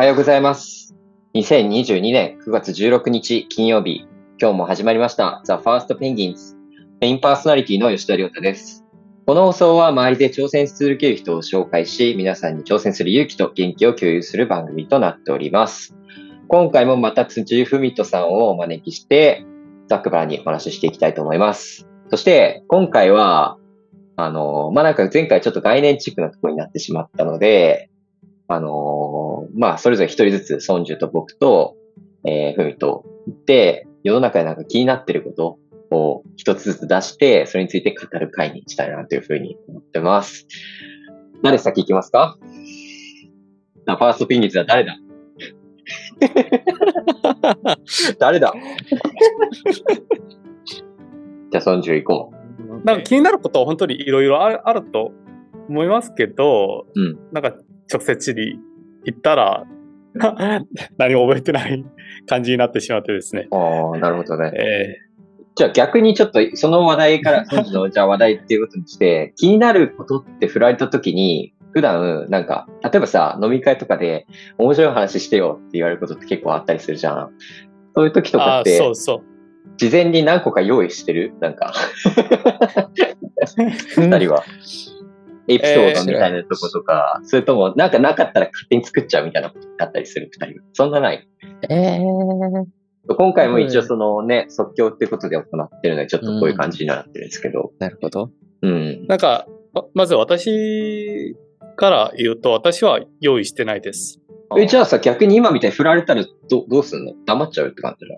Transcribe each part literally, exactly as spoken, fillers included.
おはようございます。にせんにじゅうにねんくがつじゅうろくにち金曜日、今日も始まりましたThe First Penguins。メインパーソナリティの吉田亮太です。この放送は周りで挑戦し続ける人を紹介し、皆さんに挑戦する勇気と元気を共有する番組となっております。今回もまた辻文人さんをお招きして、ざっくばらんにお話ししていきたいと思います。そして今回は、あの、まあ、なんか前回ちょっと概念チックなところになってしまったので、あのー、まあ、それぞれ一人ずつ、ソンジュと僕と、えー、ふみと、で、世の中でなんか気になってることを一つずつ出して、それについて語る会にしたいなというふうに思ってます。誰先行きますか？ファーストピンギーズは誰だ誰だじゃあ、ソンジュ行こう。なんか気になることは本当にいろいろあると思いますけど、うん、なんか、直接地に行ったら何も覚えてない感じになってしまってですね。ああ、なるほどね。えー、じゃあ逆にちょっとその話題から、じゃあ話題っていうことにして、気になることって振られた時に、普段なんか、例えばさ、飲み会とかで面白い話してよって言われることって結構あったりするじゃん。そういう時とかって、そうそう事前に何個か用意してるなんか、二人は。エピソードみたいなとことか、えー、それともなんかなかったら勝手に作っちゃうみたいなことだったりする二人はそんなない、えー、今回も一応そのね、うん、即興ってことで行ってるのでちょっとこういう感じになってるんですけど、うん、なるほど、うん、なんかまず私から言うと私は用意してないです。えじゃあさ逆に今みたいに振られたら ど, どうするの？黙っちゃうって感じだ。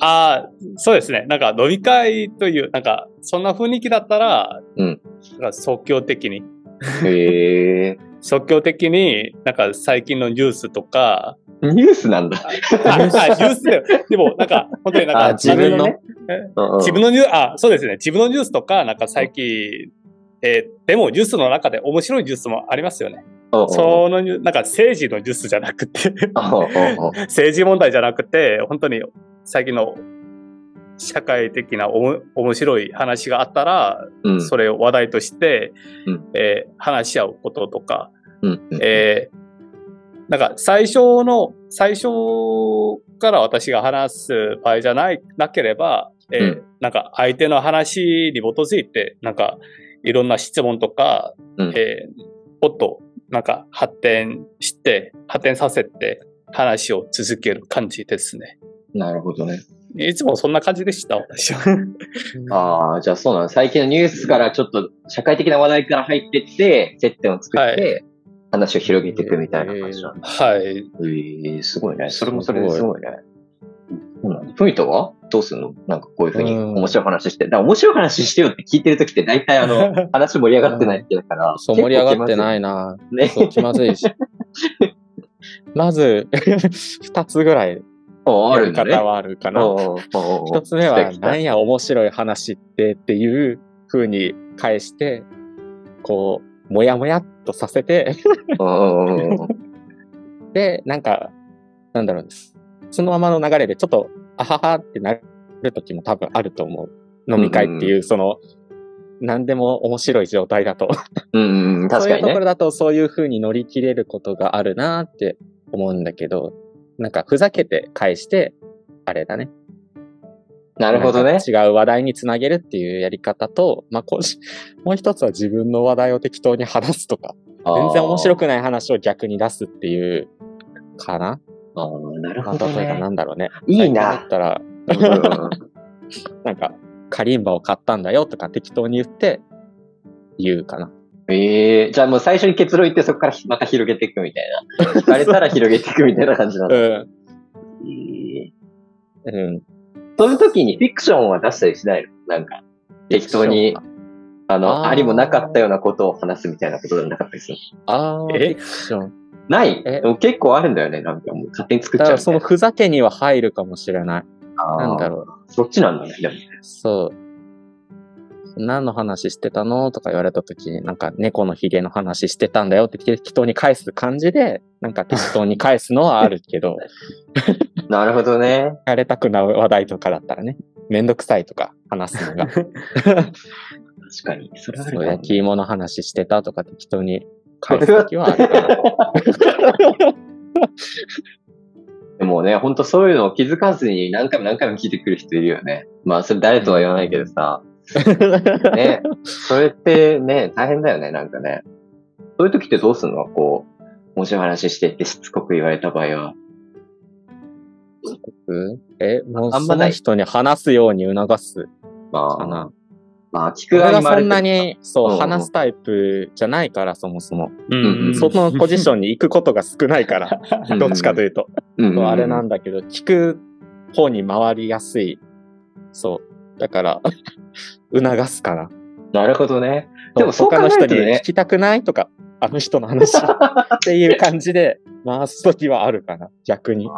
ああ、そうですね。なんか飲み会という、なんかそんな雰囲気だったら、うん、なんか即興的に。へえ。即興的に、なんか最近のニュースとか。ニュースなんだ。あ、ニュースで、でもなんか、本当になんか自分の、自分のニュース、あ、そうですね。自分のニュースとか、なんか最近、えー、でもニュースの中で面白いニュースもありますよね。そのなんか政治のニュースじゃなくて、政治問題じゃなくて、本当に、最近の社会的なおも面白い話があったら、うん、それを話題として、うんえー、話し合うこととか、うんえー、なんか最初の最初から私が話す場合じゃないなければ、えーうん、なんか相手の話に基づいてなんかいろんな質問とか、うんえー、もっとなんか発展して発展させて話を続ける感じですね。なるほどね。いつもそんな感じでした、私は。ああ、じゃあそうなの。最近のニュースからちょっと社会的な話題から入ってって、接点を作って、話を広げていくみたいな感じなんです。はい。えー、すごいね。それもそれですごいね。ふみとはどうするの？なんかこういうふうに面白い話して。だから面白い話してよって聞いてるときって大体あの、話盛り上がってないってだから。そう、盛り上がってないな。ね。そう、気まずいし。まず、二つぐらい。やり方はあるかな。一つ目は、なんや面白い話ってっていう風に返して、こう、もやもやっとさせて、で、なんか、なんだろうです。そのままの流れでちょっと、あははってなる時も多分あると思う。飲み会っていう、その、何でも面白い状態だと。うん、確かにね。そういうところだとそういう風に乗り切れることがあるなって思うんだけど、なんかふざけて返して、あれだね。なるほどね。違う話題につなげるっていうやり方と、まあこう、もう一つは自分の話題を適当に話すとか、全然面白くない話を逆に出すっていう、かな？ああ、なるほどね。例えばなんだろうね。いいな。だったら、なんか、カリンバを買ったんだよとか適当に言って、言うかな。ええー、じゃあもう最初に結論言ってそこからまた広げていくみたいな。聞かれたら広げていくみたいな感じなんだ。うん。えー、うん。そういう時にフィクションは出したりしないの？なんか、適当に、あの、ありもなかったようなことを話すみたいなことではなかったりする。ああ、えフィクション。ないでも結構あるんだよね。なんかもう勝手に作っちゃう。だからそのふざけには入るかもしれない。なんだろう。そっちなんだね。そう。何の話してたのとか言われたときに、なんか猫のひげの話してたんだよって適当に返す感じで、なんか適当に返すのはあるけど。なるほどね。やれたくない話題とかだったらね、めんどくさいとか話すのが。確かに。それはあるかも。焼き芋の話してたとか適当に返すときはあるかな。でもね、ほんとそういうのを気づかずに何回も何回も聞いてくる人いるよね。まあ、それ誰とは言わないけどさ。ね、それってね、大変だよね、なんかね。そういう時ってどうすんの？こう、面白い話してってしつこく言われた場合は。しつこく？え、もうその人に話すように促す。まあ、まあ、聞く側にもあるけど。そんなに、そう、うん、話すタイプじゃないから、そもそも。うんうん、そのポジションに行くことが少ないから、どっちかというと。うんうん、あれなんだけど、聞く方に回りやすい。そう。だから、促すから。なるほどね。でも他の人に聞きたくないとか、あの人の話っていう感じで回すときはあるかな、逆に。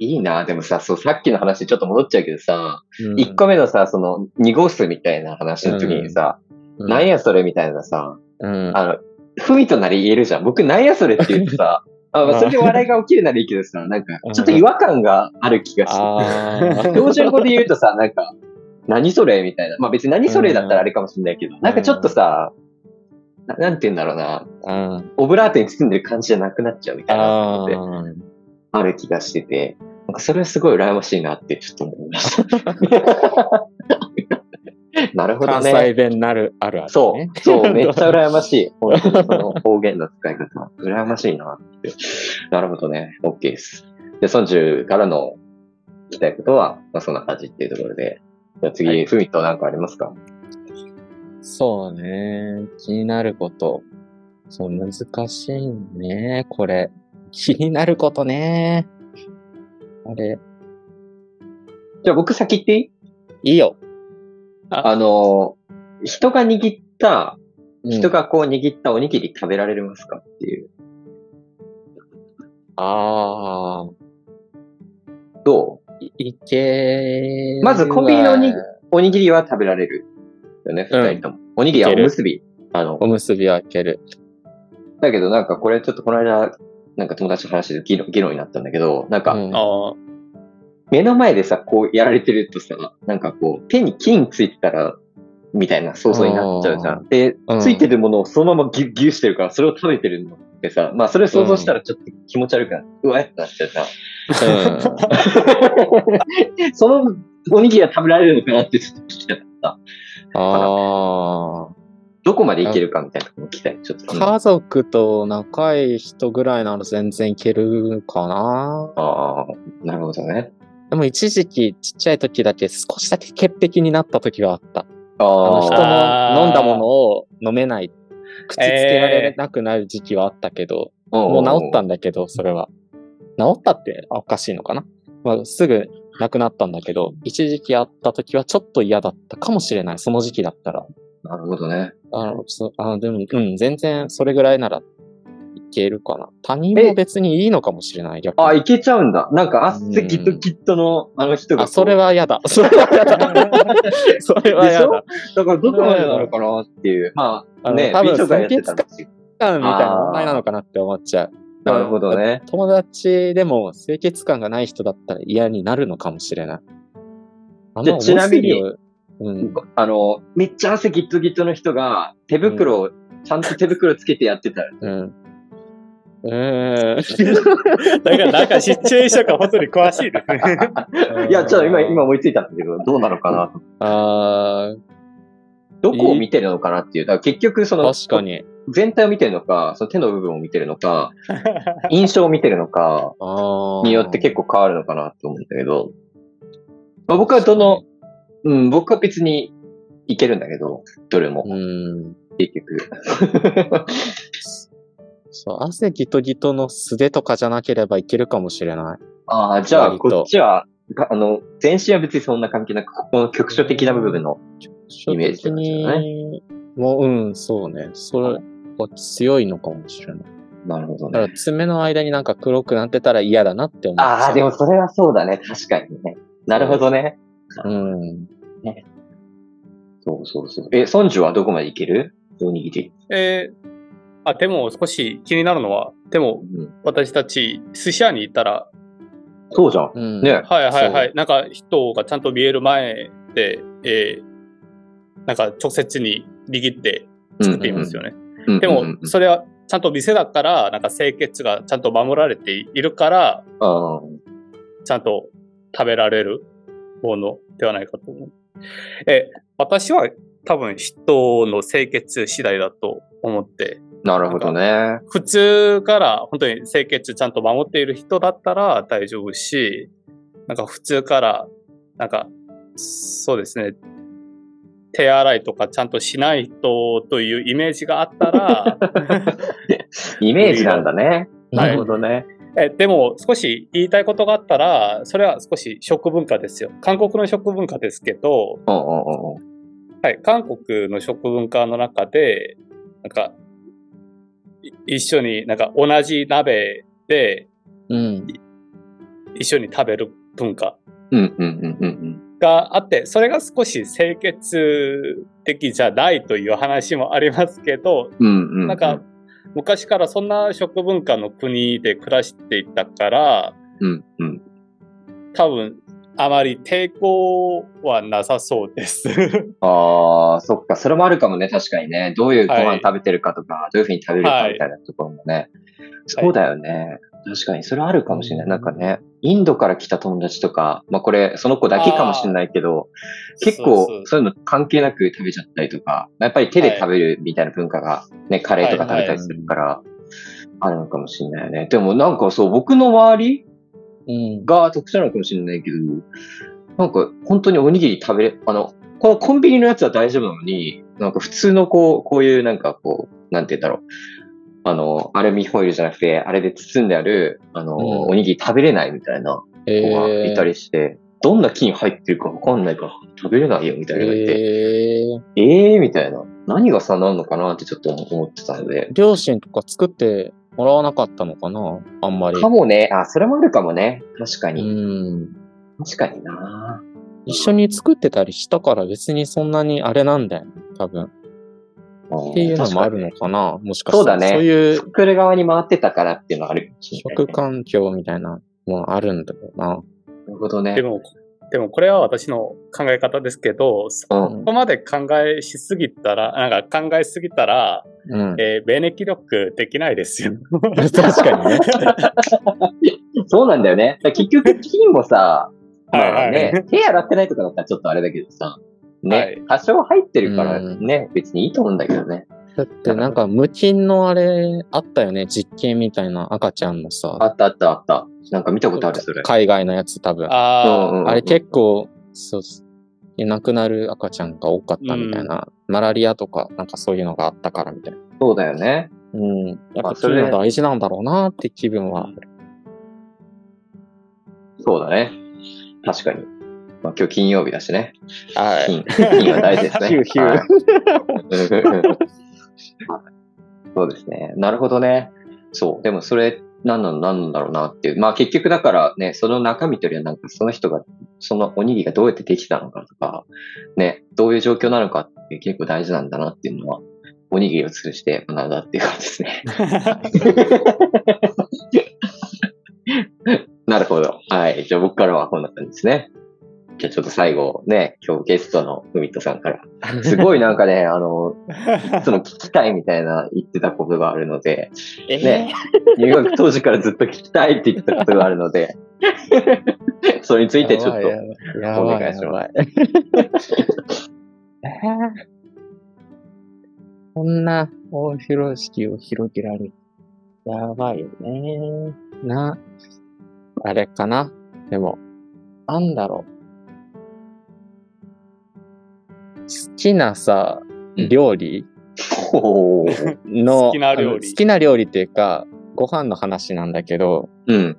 いいな。でもさ、そう、さっきの話ちょっと戻っちゃうけどさ、うん、いっこめのさ、そのに号室みたいな話の時にさ、うん、なんやそれみたいなさ、うん、あの、ふみとなり言えるじゃん。僕なんやそれって言ってさ、あ、まあ、それで笑いが起きるならいいけどさ、なんかちょっと違和感がある気がして。標準語で言うとさ、なんか、何それみたいな。まあ別に何それだったらあれかもしれないけど、うん、なんかちょっとさ、な、なんて言うんだろうな、うん、オブラートに包んでる感じじゃなくなっちゃうみたいなって、ある気がしてて、なんかそれはすごい羨ましいなってちょっと思いました。なるほどね。関西弁になるあるある、ね。そう、そう、めっちゃ羨ましい。本当にその方言の使い方、羨ましいなって。なるほどね。OK です。で、ソンジュからの聞きたいことは、まあそんな感じっていうところで、じゃあ次、フミと何かありますか？そうね。気になること。そう、難しいね。これ。気になることね。あれ。じゃあ僕先っていい？いいよ。あ, あの、人が握った、人がこう握ったおにぎり食べられますかっていう。ああ。どう？いけまずコンビニのお に, おにぎりは食べられるよね、二人とも。うん、おにぎりはおむすび。あのおむすびはいける。だけどなんかこれちょっとこの間、なんか友達の話で議論、議論になったんだけど、なんか、うん、あ目の前でさ、こうやられてるとさ、なんかこう手に菌ついてたら、みたいな想像になっちゃうじゃん。で、うん、ついてるものをそのままギュッギュッしてるから、それを食べてるのってさ、まあそれを想像したらちょっと気持ち悪くなって、うわってなっちゃうじゃん。うん、そのおにぎりは食べられるのかなってちょっと聞きたかった。ああ。どこまでいけるかみたいなのを聞きたい。ちょっと家族と仲いい人ぐらいなら全然いけるかな。ああ、なるほどね。でも一時期ちっちゃい時だけ少しだけ潔癖になった時はあった。ああ。人の飲んだものを飲めない、口つけられなくなる時期はあったけど、えー、もう治ったんだけど、それは。治ったっておかしいのかな、まあ、すぐなくなったんだけど、一時期あった時はちょっと嫌だったかもしれない。その時期だったら。なるほどね。あの、そあでも、うん、全然それぐらいならいけるかな。他人も別にいいのかもしれない。逆にあ、いけちゃうんだ。なんか、あっせきっときっとの、あの人が。あ、それは嫌だ。それは嫌だ。それは嫌だ。だからどこまでなのかなっていう。まあ、ね、多分先月間みたいな問題なのかなって思っちゃう。なるほどね。友達でも清潔感がない人だったら嫌になるのかもしれない。じゃあちなみに、うん、あの、めっちゃ汗ギットギットの人が手袋を、うん、ちゃんと手袋つけてやってたら。うん。うーん。だからなんかシチュエーションが本当に詳しいですね。いや、ちょっと今、今思いついたんだけど、どうなのかなと。あー。どこを見てるのかなっていう。だから結局、その、確かに。全体を見てるのか、その手の部分を見てるのか、印象を見てるのか、によって結構変わるのかなって思うんだけど、まあ、僕はどの、うん、僕は別にいけるんだけど、どれも。うん結局。そう、汗ギトギトの素手とかじゃなければいけるかもしれない。ああ、じゃあこっちは、あの、全身は別にそんな関係なく、ここの局所的な部分のイメージなんですよね。もう、うん、そうね。それが強いのかもしれない。なるほどね。だから爪の間になんか黒くなってたら嫌だなって思う。ああ、でもそれはそうだね。確かにね。なるほどね。うん。ね。そうそうそう。え、ソンジュはどこまでいける？おにぎり。えー、あ、でも少し気になるのは、でも、うん、私たち、寿司屋に行ったら、そうじゃん。うん、ね。はいはいはい。なんか人がちゃんと見える前で、えー、なんか直接に、握って作っていますよね。でも、それはちゃんと店だからなんか清潔がちゃんと守られているから、うん、ちゃんと食べられるものではないかと思う。え、私は多分人の清潔次第だと思って。なるほどね。普通から本当に清潔ちゃんと守っている人だったら大丈夫し、なんか普通からなんかそうですね、手洗いとかちゃんとしない人というイメージがあったらイメージなんだね。なるほどね。え、でも少し言いたいことがあったら、それは少し食文化ですよ。韓国の食文化ですけど、おうおうおう、はい、韓国の食文化の中でなんか一緒になんか同じ鍋で、うん、一緒に食べる文化があって、それが少し清潔的じゃないという話もありますけど、うんうんうん、なんか昔からそんな食文化の国で暮らしていたから、うんうん、多分あまり抵抗はなさそうですああ、そっか、それもあるかもね。確かにね、どういうご飯食べてるかとか、はい、どういうふうに食べるかみたいなところもね、はい、そうだよね、はい、確かにそれあるかもしれない。なんかね、インドから来た友達とか、まあこれその子だけかもしれないけど、結構そういうの関係なく食べちゃったりとか、やっぱり手で食べるみたいな文化がね、はい、カレーとか食べたりするから、あるのかもしれないよね、はいはい。でもなんかそう、僕の周りが特徴なのかもしれないけど、なんか本当におにぎり食べれ、あの、このコンビニのやつは大丈夫なのに、なんか普通のこう、こういうなんかこう、なんて言うんだろう。あの、アルミホイルじゃなくて、あれで包んである、あの、うん、おにぎり食べれないみたいな子がいたりして、えー、どんな菌入ってるかわかんないから、食べれないよみたいなのがいて、えー、えー、みたいな。何がさ、なんのかなってちょっと思ってたので。両親とか作ってもらわなかったのかな、あんまり。かもね。あ、それもあるかもね。確かに。うん。確かにな。一緒に作ってたりしたから別にそんなにあれなんだよ、多分。っていうのもあるのかな、もしかしたら。そうだね。そういう。作る側に回ってたからっていうのがあるかもしれないね。食環境みたいなもあるんだろうな。なるほどね。でも、でもこれは私の考え方ですけど、そこまで考えしすぎたら、うん、なんか考えすぎたら、うん、えー、免疫力できないですよ。確かにね。そうなんだよね。結局、菌もさ、まあね、はいはい、手洗ってないとかだったらちょっとあれだけどさ。ね、はい、多少入ってるからね、うん、別にいいと思うんだけどね。だってなんか無菌のあれあったよね、実験みたいな。赤ちゃんのさ、あったあったあった、なんか見たことある、それ海外のやつ多分。 あ,、うんうんうん、あれ結構そう、いなくなる赤ちゃんが多かったみたいな、うん、マラリアとかなんかそういうのがあったからみたいな。そうだよね、うん、やっぱそういうの大事なんだろうなって気分はある。そうだね、確かに。まあ、今日金曜日だしね。はい、金, 金は大事ですね。ヒューヒュー。そうですね。なるほどね。そう。でもそれ何なんなんだろうなっていう。まあ結局だからね、その中身というよりはなんかその人が、そのおにぎりがどうやってできたのかとか、ね、どういう状況なのかって結構大事なんだなっていうのは、おにぎりを作るして学んだっていう感じですね。なるほど。はい。じゃあ僕からはこんな感じですね。じゃあちょっと最後ね、今日ゲストの海人さんから、すごいなんかね、あの、その聞きたいみたいな言ってたことがあるので、えー、ね、入学当時からずっと聞きたいって言ってたことがあるので、それについてちょっとお願いします。こんな大風呂敷を広げられる。やばいよね。な、あれかな。でも、なんだろう。好きなさ、料理の、好きな料理。好きな料理っていうか、ご飯の話なんだけど、うん、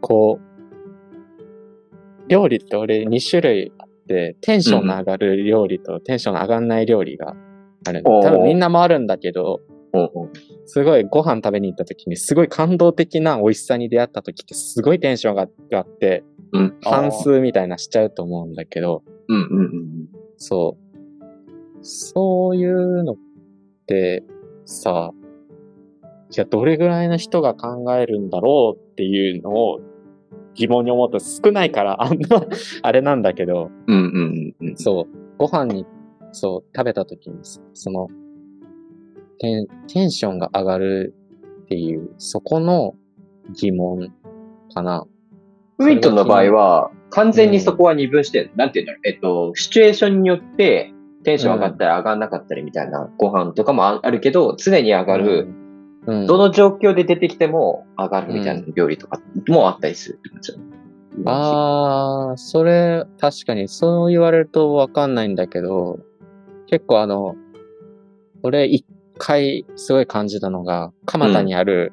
こう、料理って俺に種類あって、テンションの上がる料理とテンションの上がんない料理があるんだ。うん、多分みんなもあるんだけど、すごいご飯食べに行った時にすごい感動的な美味しさに出会った時ってすごいテンションが上がって、うん、反数みたいなしちゃうと思うんだけど、うんうんうん、そう。そういうのってさ、じゃあどれぐらいの人が考えるんだろうっていうのを疑問に思うと少ないから、あんな、あれなんだけど、うんうんうん、そう、ご飯に、そう、食べた時に、その、テン、テンションが上がるっていう、そこの疑問かな。ウィントンの場合は、完全にそこは二分して、うん、なんて言うんだろう、えっと、シチュエーションによって、テンション上がったり上がんなかったりみたいな、うん、ご飯とかもあるけど、常に上がる、うんうん、どの状況で出てきても上がるみたいな料理とかもあったりするって感じ。うん、ああ、それ、確かに、そう言われるとわかんないんだけど、結構あの、俺一回すごい感じたのが、蒲田にある、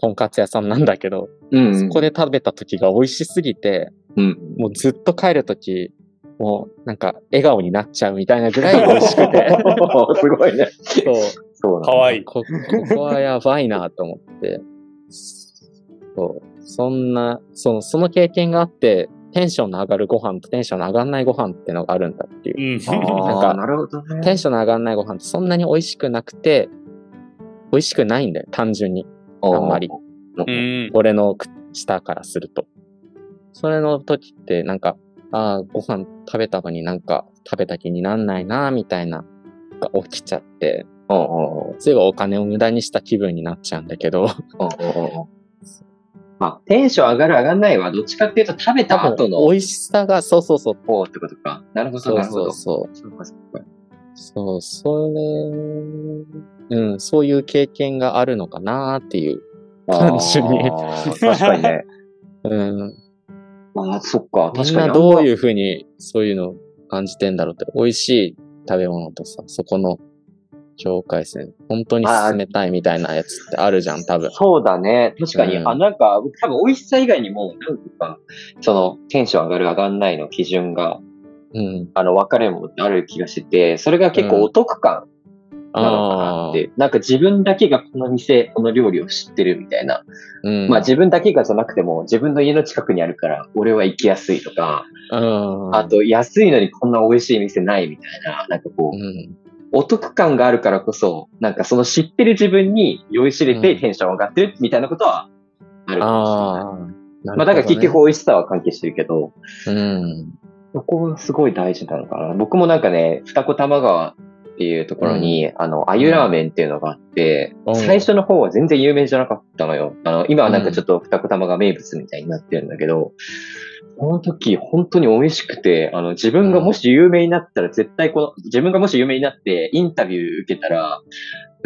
とんかつ屋さんなんだけど、うんうん、そこで食べた時が美味しすぎて、うん、もうずっと帰る時、もうなんか笑顔になっちゃうみたいなぐらい美味しくて。すごいね。そう。かわいい。ここはやばいなと思って。そう。そんな、その、その経験があって、テンションの上がるご飯とテンションの上がんないご飯ってのがあるんだっていう。うん、なんかなるほど、ね、テンションの上がんないご飯ってそんなに美味しくなくて、美味しくないんだよ、単純に。あんまり。うん、俺の舌からすると。それの時ってなんか、ああ、ご飯食べたのになんか食べた気になんないな、みたいな、が起きちゃって、そういえばお金を無駄にした気分になっちゃうんだけど。まあ、テンション上がる上がんないはどっちかっていうと食べた後の。美味しさが、そうそうそう。こうってことか。なるほど、なるほど。そうそうそう。そう、それ、うん、そういう経験があるのかなーっていう感じに。確かにね。うん。ああ、そっか。確かに。みんなどういうふうにそういうのを感じてんだろうって。美味しい食べ物とさ、そこの境界線。本当に進めたいみたいなやつってあるじゃん、多分。そうだね。確かに。うん、あ、なんか、多分美味しさ以外にも、なんか、その、テンション上がる上がんないの基準が、うん、あの、分かれるものってある気がしてて、それが結構お得感なのかなって。うん、なんか自分だけがこの店、この料理を知ってるみたいな。うん、まあ自分だけがじゃなくても、自分の家の近くにあるから、俺は行きやすいとか、うん、あと安いのにこんな美味しい店ないみたいな、なんかこう、うん、お得感があるからこそ、なんかその知ってる自分に酔いしれてテンション上がってるみたいなことはあるかもしれない。あー、なるほどね。まあだから結局美味しさは関係してるけど、うんそこがすごい大事なのかな。僕もなんかね、二子玉川っていうところに、うん、あの、鮎ラーメンっていうのがあって、うん、最初の方は全然有名じゃなかったのよ。あの、今はなんかちょっと二子玉川名物みたいになってるんだけど、うん、この時本当に美味しくて、あの、自分がもし有名になったら絶対この、うん、自分がもし有名になってインタビュー受けたら、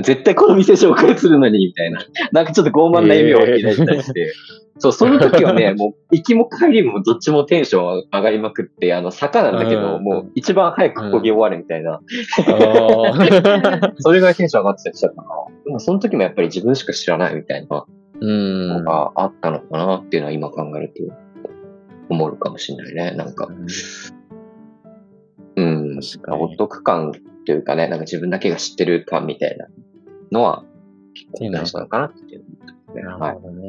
絶対この店紹介するのに、みたいな。なんかちょっと傲慢な夢を抱いたりして。そう、その時はね、もう、行きも帰りもどっちもテンション上がりまくって、あの、坂なんだけど、うん、もう一番早く漕ぎ終わるみたいな。うん、それぐらいテンション上がってたりしたかな。でもその時もやっぱり自分しか知らないみたいなのがあったのかなっていうのは今考えると思うかもしれないね、なんか。うん、お得感というかね、なんか自分だけが知ってる感みたいなのは結構大事なのかなっていう。なるほどね。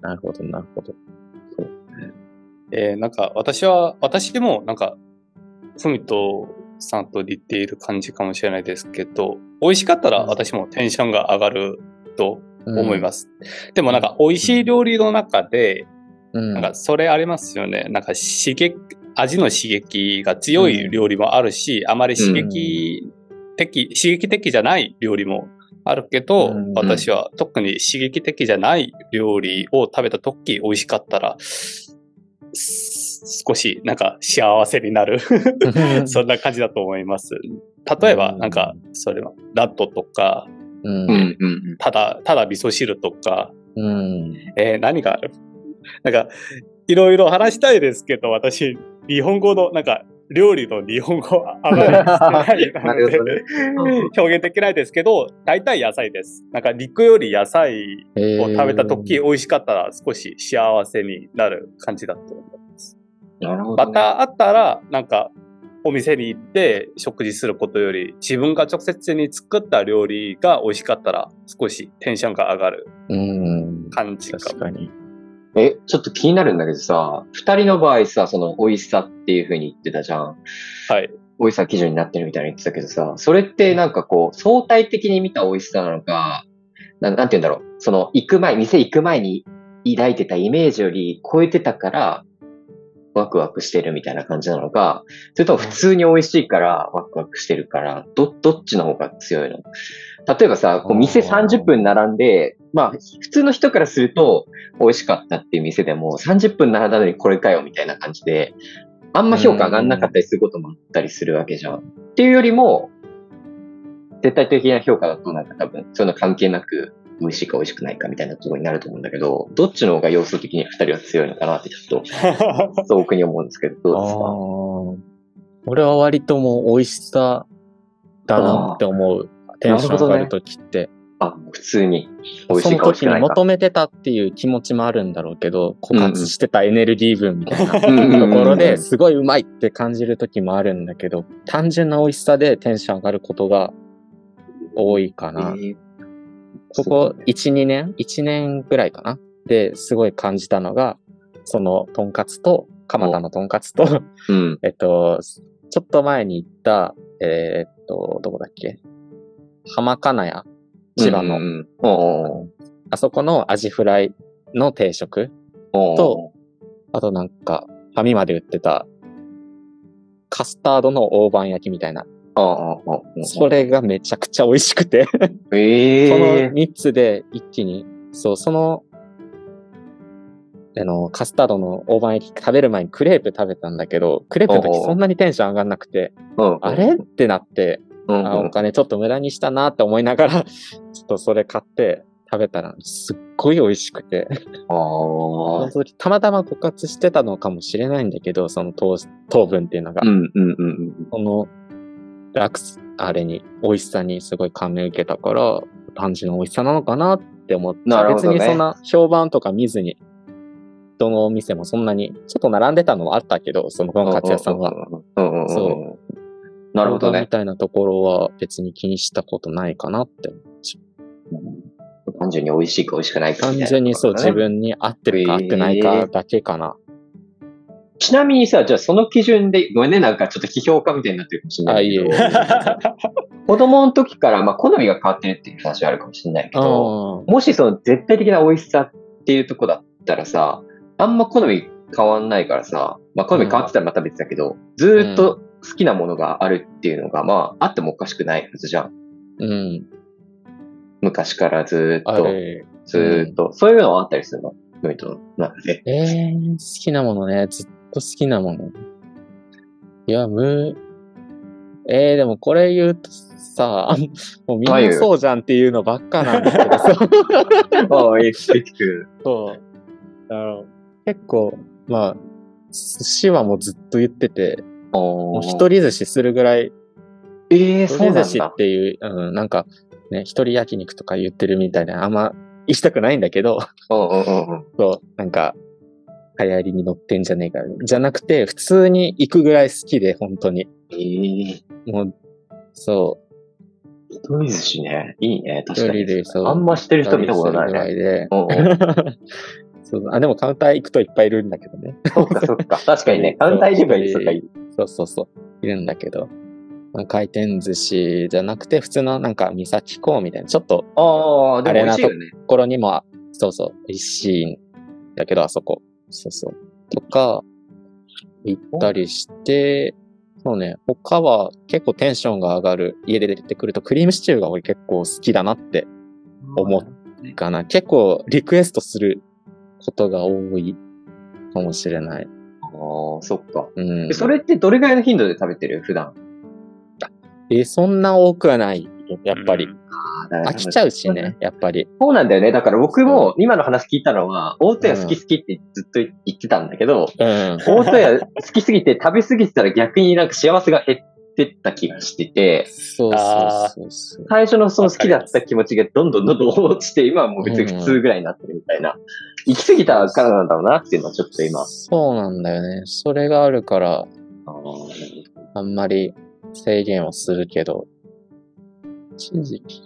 なるほど、なるほど。そうね。えー、なんか私は、私でもなんか、ふみとさんと似ている感じかもしれないですけど、美味しかったら私もテンションが上がると思います。うん、でもなんか美味しい料理の中で、うん、なんかそれありますよね。なんか刺激、味の刺激が強い料理もあるし、うん、あまり刺激的、うん、刺激的じゃない料理もあるけど、うん、私は特に刺激的じゃない料理を食べたとき、美味しかったら、少しなんか幸せになる。そんな感じだと思います。例えば、なんか、それは、ラットとか、うん、ただ、ただ味噌汁とか、うん、えー、何がある？なんか、いろいろ話したいですけど、私、日本語の、なんか、料理の日本語はあまりしてないので表現できないですけど、大体野菜です。なんか肉より野菜を食べたとき、美味しかったら少し幸せになる感じだと思います。なるほどね。またあったら、なんかお店に行って食事することより、自分が直接に作った料理が美味しかったら、少しテンションが上がる感じかも。確かに。え、ちょっと気になるんだけどさ、二人の場合さ、その美味しさっていう風に言ってたじゃん。はい。美味しさ基準になってるみたいに言ってたけどさ、それってなんかこう、相対的に見た美味しさなのか、な、なんて言うんだろう。その、行く前、店行く前に抱いてたイメージより超えてたから、ワクワクしてるみたいな感じなのか、それとも普通に美味しいからワクワクしてるから、ど、どっちの方が強いの？例えばさ、こう店さんじゅっぷん並んで、まあ普通の人からすると美味しかったっていう店でもさんじゅっぷん並んだのにこれかよみたいな感じで、あんま評価上がんなかったりすることもあったりするわけじゃん。っていうよりも、絶対的な評価だとなんか多分、そういうの関係なく、美味しいか美味しくないかみたいなところになると思うんだけど、どっちの方が要素的にふたりは強いのかなってちょっと遠くに思うんですけど、どうですか？俺は割ともう美味しさだなって思う。テンション上がるときって、ね、あ、普通に美味しいか美味しくないか、その時に求めてたっていう気持ちもあるんだろうけど、枯渇してたエネルギー分みたいなところですごいうまいって感じる時もあるんだけど、単純な美味しさでテンション上がることが多いかな。えーここいち、にねん、いちねんぐらいかなですごい感じたのが、そのとんかつと蒲田のとんかつと、うん、えっとちょっと前に行ったえー、っとどこだっけ、浜金谷、千葉の、うんうん、あそこのアジフライの定食と、あとなんかファミマで売ってたカスタードの大判焼きみたいな。それがめちゃくちゃ美味しくて、えー、そのみっつで一気に、そう、その、あの、カスタードの大判焼き食べる前にクレープ食べたんだけど、クレープの時そんなにテンション上がんなくて、あれってなって、あ、お金ちょっと無駄にしたなって思いながら、ちょっとそれ買って食べたらすっごい美味しくてあ。たまたま枯渇してたのかもしれないんだけど、その糖、糖分っていうのが。うんうんうんうん、そのラクスあれに美味しさにすごい感銘受けたから単純な美味しさなのかなって思って、別にそんな評判とか見ずに、どのお店もそんなにちょっと並んでたのはあったけど、そのとんかつ屋さんはそうなるほどねみたいなところは別に気にしたことないかなって思っちゃう。単純に美味しいか美味しくないかみたいな、単純にそう自分に合ってるか合ってないかだけかな。ちなみにさ、じゃあその基準で、ごめんね、なんかちょっと批評家みたいになってるかもしれないけど、子供の時から、まあ、好みが変わってるっていう話はあるかもしれないけど、もしその絶対的な美味しさっていうとこだったらさ、あんま好み変わんないからさ、まあ、好み変わってたらまた別だけど、うん、ずーっと好きなものがあるっていうのが、まあ、あってもおかしくないはずじゃん。うん、昔からずーっと、ずーっと、うん、そういうのはあったりするの？ノイトの中で。えー、好きなものね、ずっと。好きなもの。いや、む、えー、でもこれ言うとさ、もうみんなそうじゃんっていうのばっかなんですけど、そう。ああ、いい、そう。あの、結構、まあ、寿司はもうずっと言ってて、もう一人寿司するぐらい、えー、そうなんだ。一人寿司っていう、うん、なんか、ね、一人焼肉とか言ってるみたいな、あんま言いしたくないんだけど、そう、なんか、流行りに乗ってんじゃねえかじゃなくて、普通に行くぐらい好きで、本当に。ええー。もう、そう。一人寿司ね。いいね。確かに。一人で、そう。あんましてる人見たことないね。でおうおうそう、あ、でもカウンター行くといっぱいいるんだけどね。そっかそっか。確かにね。カウンター行けばいい。そうそうそう。いるんだけど。回転寿司じゃなくて、普通のなんか、三崎港みたいな。ちょっと、ああ、あれなところにも、そうそう、美味しいんだけど、あそこ。そうそう。とか、行ったりして、そうね、他は結構テンションが上がる。家で出てくるとクリームシチューが俺結構好きだなって思うかな。結構リクエストすることが多いかもしれない。ああ、そっか。うん。それってどれぐらいの頻度で食べてる？普段。え、そんな多くはない。やっぱり。うん飽きちゃうしね、やっぱり。そうなんだよね。だから僕も今の話聞いたのは、大戸屋好き好きってずっと言ってたんだけど、うん、大戸屋好きすぎて食べ過ぎてたら逆になんか幸せが減ってった気がしてて、そうそうそう。最初のその好きだった気持ちがどんどんどんどん落ちて、今はもう別に普通ぐらいになってるみたいな。うん、行き過ぎたからなんだろうなっていうのはちょっと今。そうなんだよね。それがあるから、あんまり制限をするけど、一時期。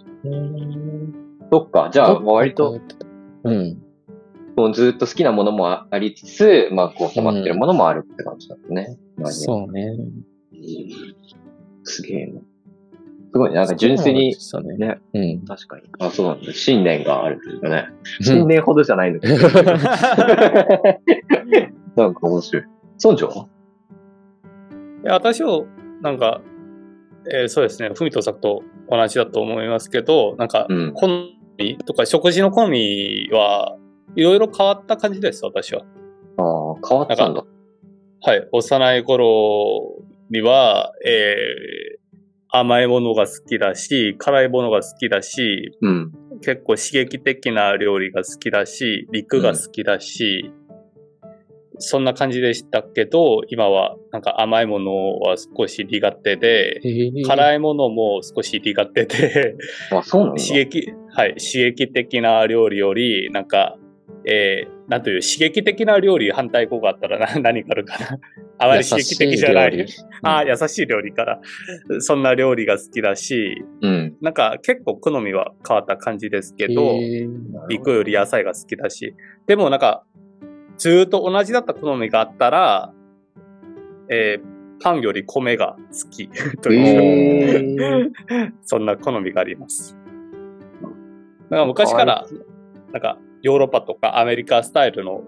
そっか、じゃあ、割と、うん。もうずっと好きなものもありつつ、まあ、こう、ハマってるものもあるって感じだったね。うん、そうね。すげえな。すごいね。なんか純粋に、ね。うん。確かに。あ、そうなんだ。信念があるというかね。信念ほどじゃないんだけど。なんか面白い。村長？いや、私をなんか、えー、そうですね、文藤さんと同じだと思いますけど、なんか、うん、好みとか食事の好みはいろいろ変わった感じです、私は。ああ、変わったんだ。んはい、幼い頃には、えー、甘いものが好きだし、辛いものが好きだし、うん、結構刺激的な料理が好きだし、肉が好きだし、うん、そんな感じでしたけど、今はなんか甘いものは少し苦手で、辛いものも少し苦手で、あ、そうなんだ。刺激、はい、刺激的な料理より、なんか、えー、なんという、刺激的な料理、反対語があったらな、何があるかな。あまり刺激的じゃない。ああ、優しい料理から。そんな料理が好きだし、うん、なんか結構好みは変わった感じですけど、肉より野菜が好きだし、でもなんか、ずーっと同じだった好みがあったら、えー、パンより米が好きという、えー、そんな好みがあります。なんか昔からなんかヨーロッパとかアメリカスタイルの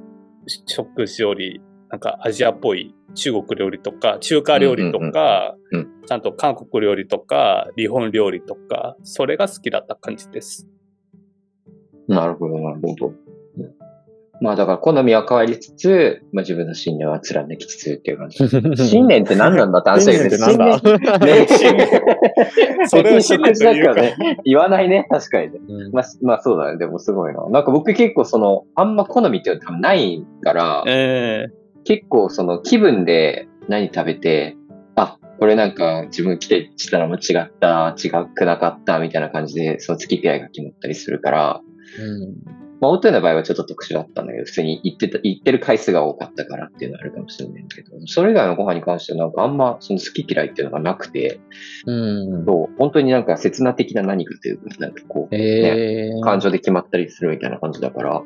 食事よりなんかアジアっぽい中国料理とか中華料理とか、うんうんうん、ちゃんと韓国料理とか日本料理とかそれが好きだった感じです。なるほどなるほど。まあだから好みは変わりつつ、まあ自分の信念は貫きつつっていう感じ。信念って何なんだって話ですよね。それを信念というかね。言わないね、確かにね。うん、まあ、まあそうだね、でもすごいな。なんか僕結構その、あんま好みっていうの多分ないから、えー、結構その気分で何食べて、あ、これなんか自分来てしたらもう違った、違くなかったみたいな感じで、その付き合いが決まったりするから、うんまあ、オートの場合はちょっと特殊だったんだけど、普通に行ってた、行ってる回数が多かったからっていうのはあるかもしれないけど、それ以外のご飯に関してはなんかあんまその好き嫌いっていうのがなくて、うんそう本当になんか刹那的な何かというか、なんかこう、ね、感情で決まったりするみたいな感じだから、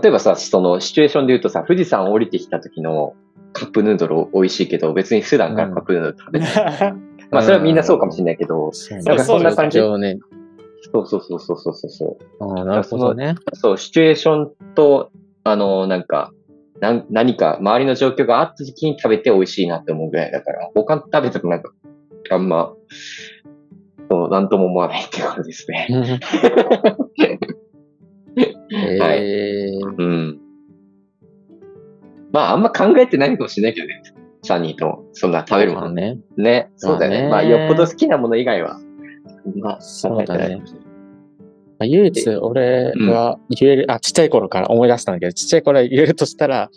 例えばさ、そのシチュエーションで言うとさ、富士山降りてきた時のカップヌードル美味しいけど、別に普段からカップヌードル食べない。うん、まあそれはみんなそうかもしれないけど、うん、なんかそんな感じ。そうそうそうそうそうそう。ああ、なるほどね。そう、シチュエーションと、あの、なんか、な何か、周りの状況があった時に食べて美味しいなって思うぐらいだから、他の食べたらなんか、あんま、そう、なんとも思わないっていう感じですね。はい、えー。うん。まあ、あんま考えてないかもしれないけどね。さんにんとも、そんな食べるものね。ね。そうだよね。まあ、よっぽど好きなもの以外は。まあ、そうだね。まあ、唯一俺は言える、うん、あ、ちっちゃい頃から思い出したんだけど、ちっちゃい頃は言えるとしたら、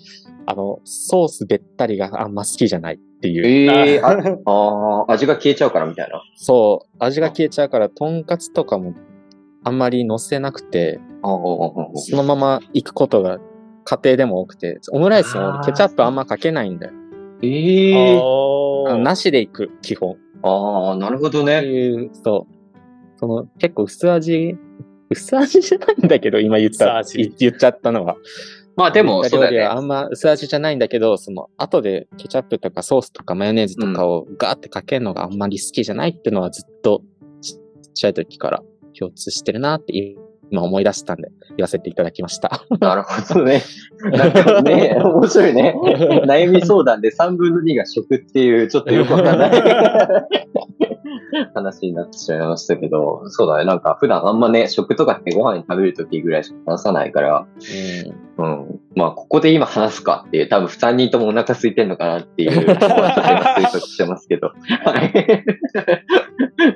あの、ソースべったりがあんま好きじゃないっていう。えー、ああ、味が消えちゃうからみたいな。そう、味が消えちゃうから、とんかつとかもあんまり乗せなくて、そのまま行くことが家庭でも多くて、オムライスもケチャップあんまかけないんだよ。えー、ああなしで行く、基本。ああ、なるほどね。そう。その結構薄味、薄味じゃないんだけど、今言った、言っちゃったのは。まあでも、そうだね。あんま薄味じゃないんだけど、その後でケチャップとかソースとかマヨネーズとかをガーってかけるのがあんまり好きじゃないっていうのはずっとちっちゃい時から共通してるなって今思い出したんで言わせていただきました。なるほどね。なんかね、面白いね。悩み相談でさんぶんのにが食っていう、ちょっとよくわかんない。話になってしまいましたけど、そうだね。なんか普段あんまね、食とかってご飯に食べるときぐらいしか話さないから、うん、うん。まあここで今話すかっていう、多分さんにんともお腹空いてんのかなっていう、推測してますけど、はい。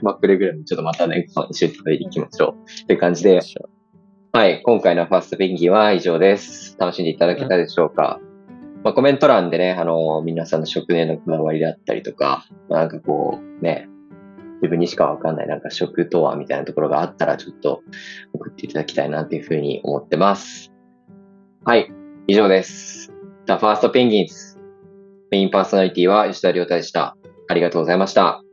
まあくれぐれもちょっとまたね、一緒に食べに行きましょう。という感じで、はい。今回のファーストペンギンは以上です。楽しんでいただけたでしょうか。うんまあ、コメント欄でね、あのー、皆さんの食へのこだわりだったりとか、なんかこう、ね、自分にしかわかんない、なんか食とはみたいなところがあったら、ちょっと送っていただきたいなっていうふうに思ってます。はい、以上です。The First Penguins。メインパーソナリティは吉田亮太でした。ありがとうございました。